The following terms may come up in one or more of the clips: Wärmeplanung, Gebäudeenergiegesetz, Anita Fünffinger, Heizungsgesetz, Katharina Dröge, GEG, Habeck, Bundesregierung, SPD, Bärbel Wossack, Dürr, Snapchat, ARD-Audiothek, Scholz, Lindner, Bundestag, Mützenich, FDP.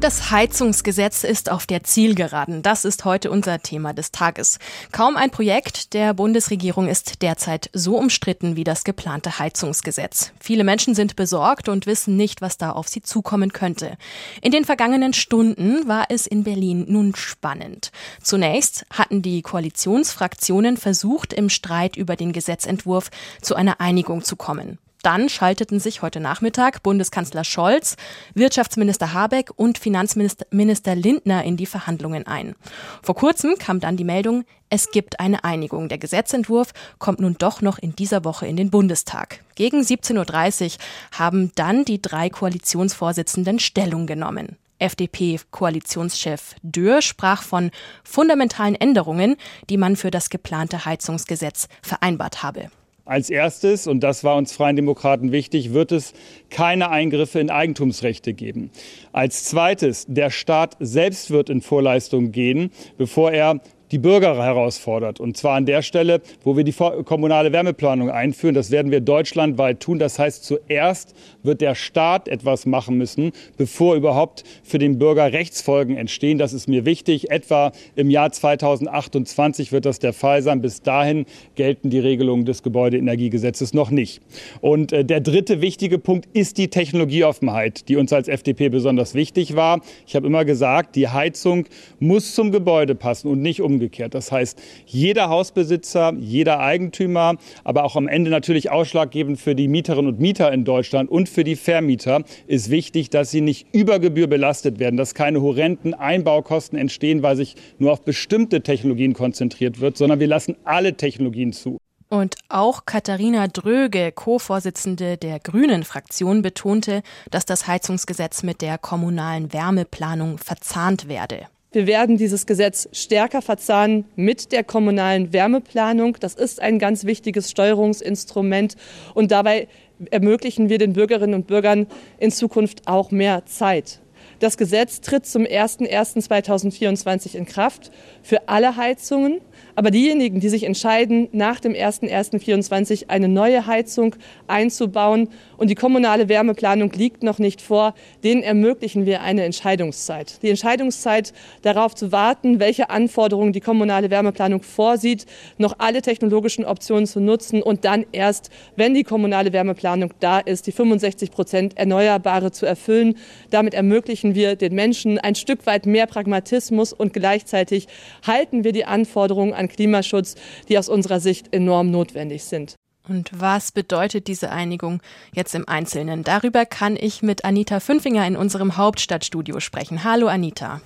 Das Heizungsgesetz ist auf der Zielgeraden. Das ist heute unser Thema des Tages. Kaum ein Projekt der Bundesregierung ist derzeit so umstritten wie das geplante Heizungsgesetz. Viele Menschen sind besorgt und wissen nicht, was da auf sie zukommen könnte. In den vergangenen Stunden war es in Berlin nun spannend. Zunächst hatten die Koalitionsfraktionen versucht, im Streit über den Gesetzentwurf zu einer Einigung zu kommen. Dann schalteten sich heute Nachmittag Bundeskanzler Scholz, Wirtschaftsminister Habeck und Finanzminister Lindner in die Verhandlungen ein. Vor kurzem kam dann die Meldung, es gibt eine Einigung. Der Gesetzentwurf kommt nun doch noch in dieser Woche in den Bundestag. Gegen 17:30 Uhr haben dann die drei Koalitionsvorsitzenden Stellung genommen. FDP-Koalitionschef Dürr sprach von fundamentalen Änderungen, die man für das geplante Heizungsgesetz vereinbart habe. Als erstes, und das war uns Freien Demokraten wichtig, wird es keine Eingriffe in Eigentumsrechte geben. Als zweites, der Staat selbst wird in Vorleistung gehen, bevor er die Bürger herausfordert. Und zwar an der Stelle, wo wir die kommunale Wärmeplanung einführen. Das werden wir deutschlandweit tun. Das heißt, zuerst wird der Staat etwas machen müssen, bevor überhaupt für den Bürger Rechtsfolgen entstehen. Das ist mir wichtig. Etwa im Jahr 2028 wird das der Fall sein. Bis dahin gelten die Regelungen des Gebäudeenergiegesetzes noch nicht. Und der dritte wichtige Punkt ist die Technologieoffenheit, die uns als FDP besonders wichtig war. Ich habe immer gesagt, die Heizung muss zum Gebäude passen und nicht umgekehrt. Das heißt, jeder Hausbesitzer, jeder Eigentümer, aber auch am Ende natürlich ausschlaggebend für die Mieterinnen und Mieter in Deutschland und für die Vermieter ist wichtig, dass sie nicht über Gebühr belastet werden, dass keine horrenden Einbaukosten entstehen, weil sich nur auf bestimmte Technologien konzentriert wird, sondern wir lassen alle Technologien zu. Und auch Katharina Dröge, Co-Vorsitzende der Grünen-Fraktion, betonte, dass das Heizungsgesetz mit der kommunalen Wärmeplanung verzahnt werde. Wir werden dieses Gesetz stärker verzahnen mit der kommunalen Wärmeplanung. Das ist ein ganz wichtiges Steuerungsinstrument und dabei ermöglichen wir den Bürgerinnen und Bürgern in Zukunft auch mehr Zeit. Das Gesetz tritt zum 01.01.2024 in Kraft für alle Heizungen. Aber diejenigen, die sich entscheiden, nach dem 01.01.2024 eine neue Heizung einzubauen und die kommunale Wärmeplanung liegt noch nicht vor, denen ermöglichen wir eine Entscheidungszeit. Die Entscheidungszeit, darauf zu warten, welche Anforderungen die kommunale Wärmeplanung vorsieht, noch alle technologischen Optionen zu nutzen und dann erst, wenn die kommunale Wärmeplanung da ist, die 65% Erneuerbare zu erfüllen. Damit ermöglichen wir den Menschen ein Stück weit mehr Pragmatismus und gleichzeitig halten wir die Anforderungen an Klimaschutz, die aus unserer Sicht enorm notwendig sind. Und was bedeutet diese Einigung jetzt im Einzelnen? Darüber kann ich mit Anita Fünffinger in unserem Hauptstadtstudio sprechen. Hallo Anita.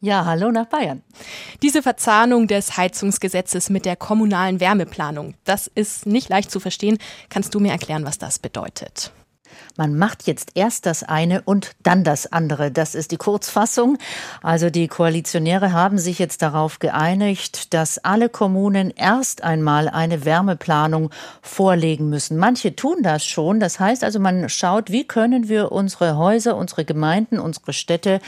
Ja, hallo nach Bayern. Diese Verzahnung des Heizungsgesetzes mit der kommunalen Wärmeplanung, das ist nicht leicht zu verstehen. Kannst du mir erklären, was das bedeutet? Man macht jetzt erst das eine und dann das andere. Das ist die Kurzfassung. Also die Koalitionäre haben sich jetzt darauf geeinigt, dass alle Kommunen erst einmal eine Wärmeplanung vorlegen müssen. Manche tun das schon. Das heißt also, man schaut, wie können wir unsere Häuser, unsere Gemeinden, unsere Städte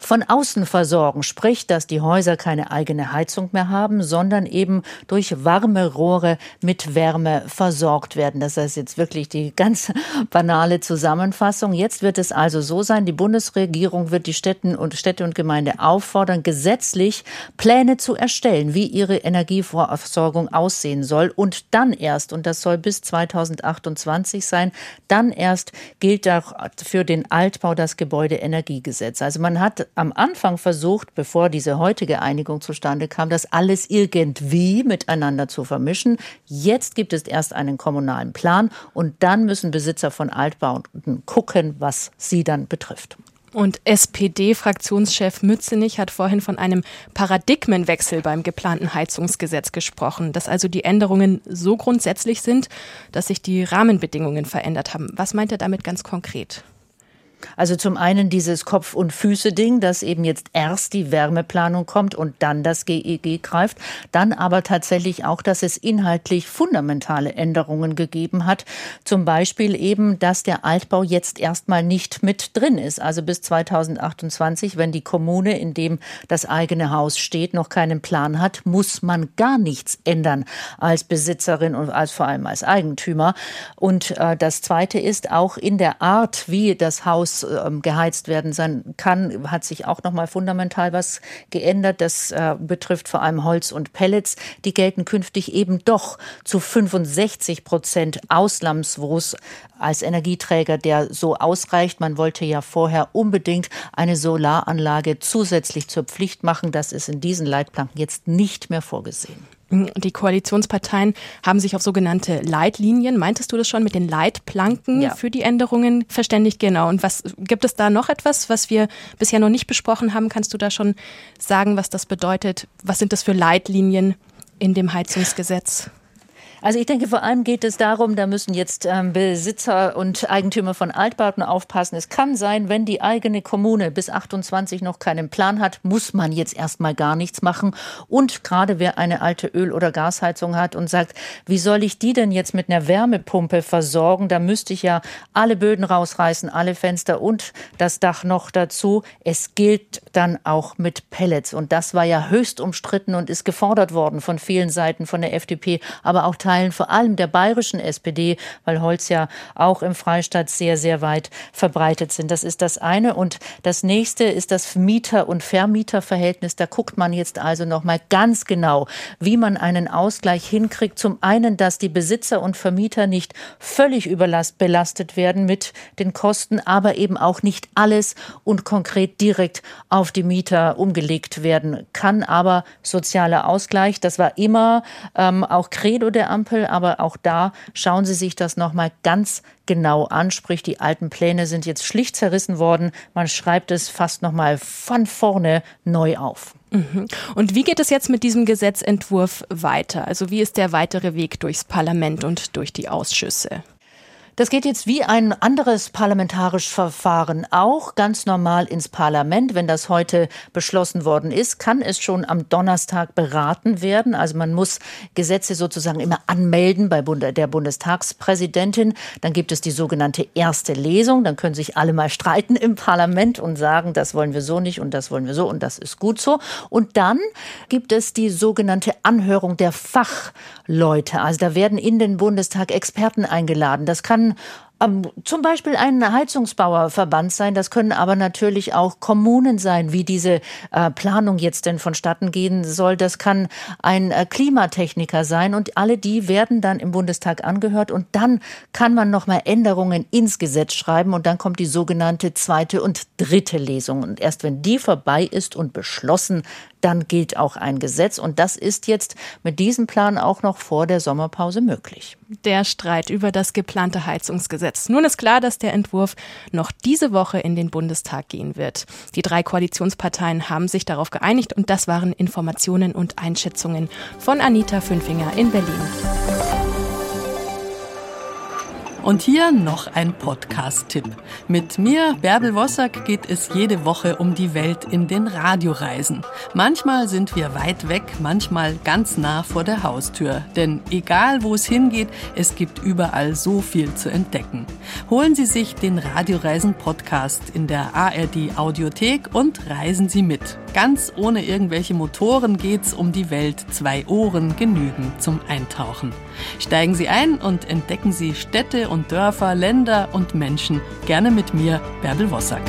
von außen versorgen, sprich, dass die Häuser keine eigene Heizung mehr haben, sondern eben durch warme Rohre mit Wärme versorgt werden. Das ist jetzt wirklich die ganz banale Zusammenfassung. Jetzt wird es also so sein, die Bundesregierung wird die Städte und Gemeinde auffordern, gesetzlich Pläne zu erstellen, wie ihre Energieversorgung aussehen soll. Und dann erst, und das soll bis 2028 sein, dann erst gilt auch für den Altbau das Gebäudeenergiegesetz. Also man hat am Anfang versucht, bevor diese heutige Einigung zustande kam, das alles irgendwie miteinander zu vermischen. Jetzt gibt es erst einen kommunalen Plan und dann müssen Besitzer von Altbauten gucken, was sie dann betrifft. Und SPD-Fraktionschef Mützenich hat vorhin von einem Paradigmenwechsel beim geplanten Heizungsgesetz gesprochen, dass also die Änderungen so grundsätzlich sind, dass sich die Rahmenbedingungen verändert haben. Was meint er damit ganz konkret? Also zum einen dieses Kopf- und Füße-Ding, dass eben jetzt erst die Wärmeplanung kommt und dann das GEG greift. Dann aber tatsächlich auch, dass es inhaltlich fundamentale Änderungen gegeben hat. Zum Beispiel eben, dass der Altbau jetzt erstmal nicht mit drin ist. Also bis 2028, wenn die Kommune, in dem das eigene Haus steht, noch keinen Plan hat, muss man gar nichts ändern als Besitzerin und als vor allem als Eigentümer. Und das Zweite ist auch in der Art, wie das Haus geheizt werden kann, hat sich auch noch mal fundamental was geändert. Das betrifft vor allem Holz und Pellets. Die gelten künftig eben doch zu 65% ausnahmslos als Energieträger, der so ausreicht. Man wollte ja vorher unbedingt eine Solaranlage zusätzlich zur Pflicht machen. Das ist in diesen Leitplanken jetzt nicht mehr vorgesehen. Die Koalitionsparteien haben sich auf sogenannte Leitlinien, meintest du das schon, mit den Leitplanken für die Änderungen verständigt, genau. Und was gibt es da noch etwas, was wir bisher noch nicht besprochen haben? Kannst du da schon sagen, was das bedeutet? Was sind das für Leitlinien in dem Heizungsgesetz? Also ich denke, vor allem geht es darum, da müssen jetzt Besitzer und Eigentümer von Altbauten aufpassen. Es kann sein, wenn die eigene Kommune bis 28 noch keinen Plan hat, muss man jetzt erstmal gar nichts machen. Und gerade wer eine alte Öl- oder Gasheizung hat und sagt, wie soll ich die denn jetzt mit einer Wärmepumpe versorgen? Da müsste ich ja alle Böden rausreißen, alle Fenster und das Dach noch dazu. Es gilt dann auch mit Pellets. Und das war ja höchst umstritten und ist gefordert worden von vielen Seiten, von der FDP, aber auch Teilen vor allem der bayerischen SPD, weil Holz ja auch im Freistaat sehr, sehr weit verbreitet sind. Das ist das eine. Und das nächste ist das Mieter- und Vermieterverhältnis. Da guckt man jetzt also noch mal ganz genau, wie man einen Ausgleich hinkriegt. Zum einen, dass die Besitzer und Vermieter nicht völlig belastet werden mit den Kosten, aber eben auch nicht alles und konkret direkt auf die Mieter umgelegt werden kann. Aber sozialer Ausgleich, das war immer auch Credo der Ampel, aber auch da schauen Sie sich das noch mal ganz genau an. Sprich, die alten Pläne sind jetzt schlicht zerrissen worden. Man schreibt es fast noch mal von vorne neu auf. Und wie geht es jetzt mit diesem Gesetzentwurf weiter? Also wie ist der weitere Weg durchs Parlament und durch die Ausschüsse? Das geht jetzt wie ein anderes parlamentarisches Verfahren auch ganz normal ins Parlament. Wenn das heute beschlossen worden ist, kann es schon am Donnerstag beraten werden. Also man muss Gesetze sozusagen immer anmelden bei der Bundestagspräsidentin. Dann gibt es die sogenannte erste Lesung. Dann können sich alle mal streiten im Parlament und sagen, das wollen wir so nicht und das wollen wir so und das ist gut so. Und dann gibt es die sogenannte Anhörung der Fachleute. Also da werden in den Bundestag Experten eingeladen. Das kann zum Beispiel ein Heizungsbauerverband sein. Das können aber natürlich auch Kommunen sein, wie diese Planung jetzt denn vonstatten gehen soll. Das kann ein Klimatechniker sein. Und alle die werden dann im Bundestag angehört. Und dann kann man nochmal Änderungen ins Gesetz schreiben. Und dann kommt die sogenannte zweite und dritte Lesung. Und erst wenn die vorbei ist und beschlossen, dann gilt auch ein Gesetz. Und das ist jetzt mit diesem Plan auch noch vor der Sommerpause möglich. Der Streit über das geplante Heizungsgesetz. Nun ist klar, dass der Entwurf noch diese Woche in den Bundestag gehen wird. Die drei Koalitionsparteien haben sich darauf geeinigt. Und das waren Informationen und Einschätzungen von Anita Fünffinger in Berlin. Und hier noch ein Podcast-Tipp. Mit mir, Bärbel Wossack, geht es jede Woche um die Welt in den Radioreisen. Manchmal sind wir weit weg, manchmal ganz nah vor der Haustür. Denn egal, wo es hingeht, es gibt überall so viel zu entdecken. Holen Sie sich den Radioreisen-Podcast in der ARD-Audiothek und reisen Sie mit. Ganz ohne irgendwelche Motoren geht's um die Welt. 2 Ohren genügen zum Eintauchen. Steigen Sie ein und entdecken Sie Städte und Dörfer, Länder und Menschen. Gerne mit mir, Bärbel Wossack.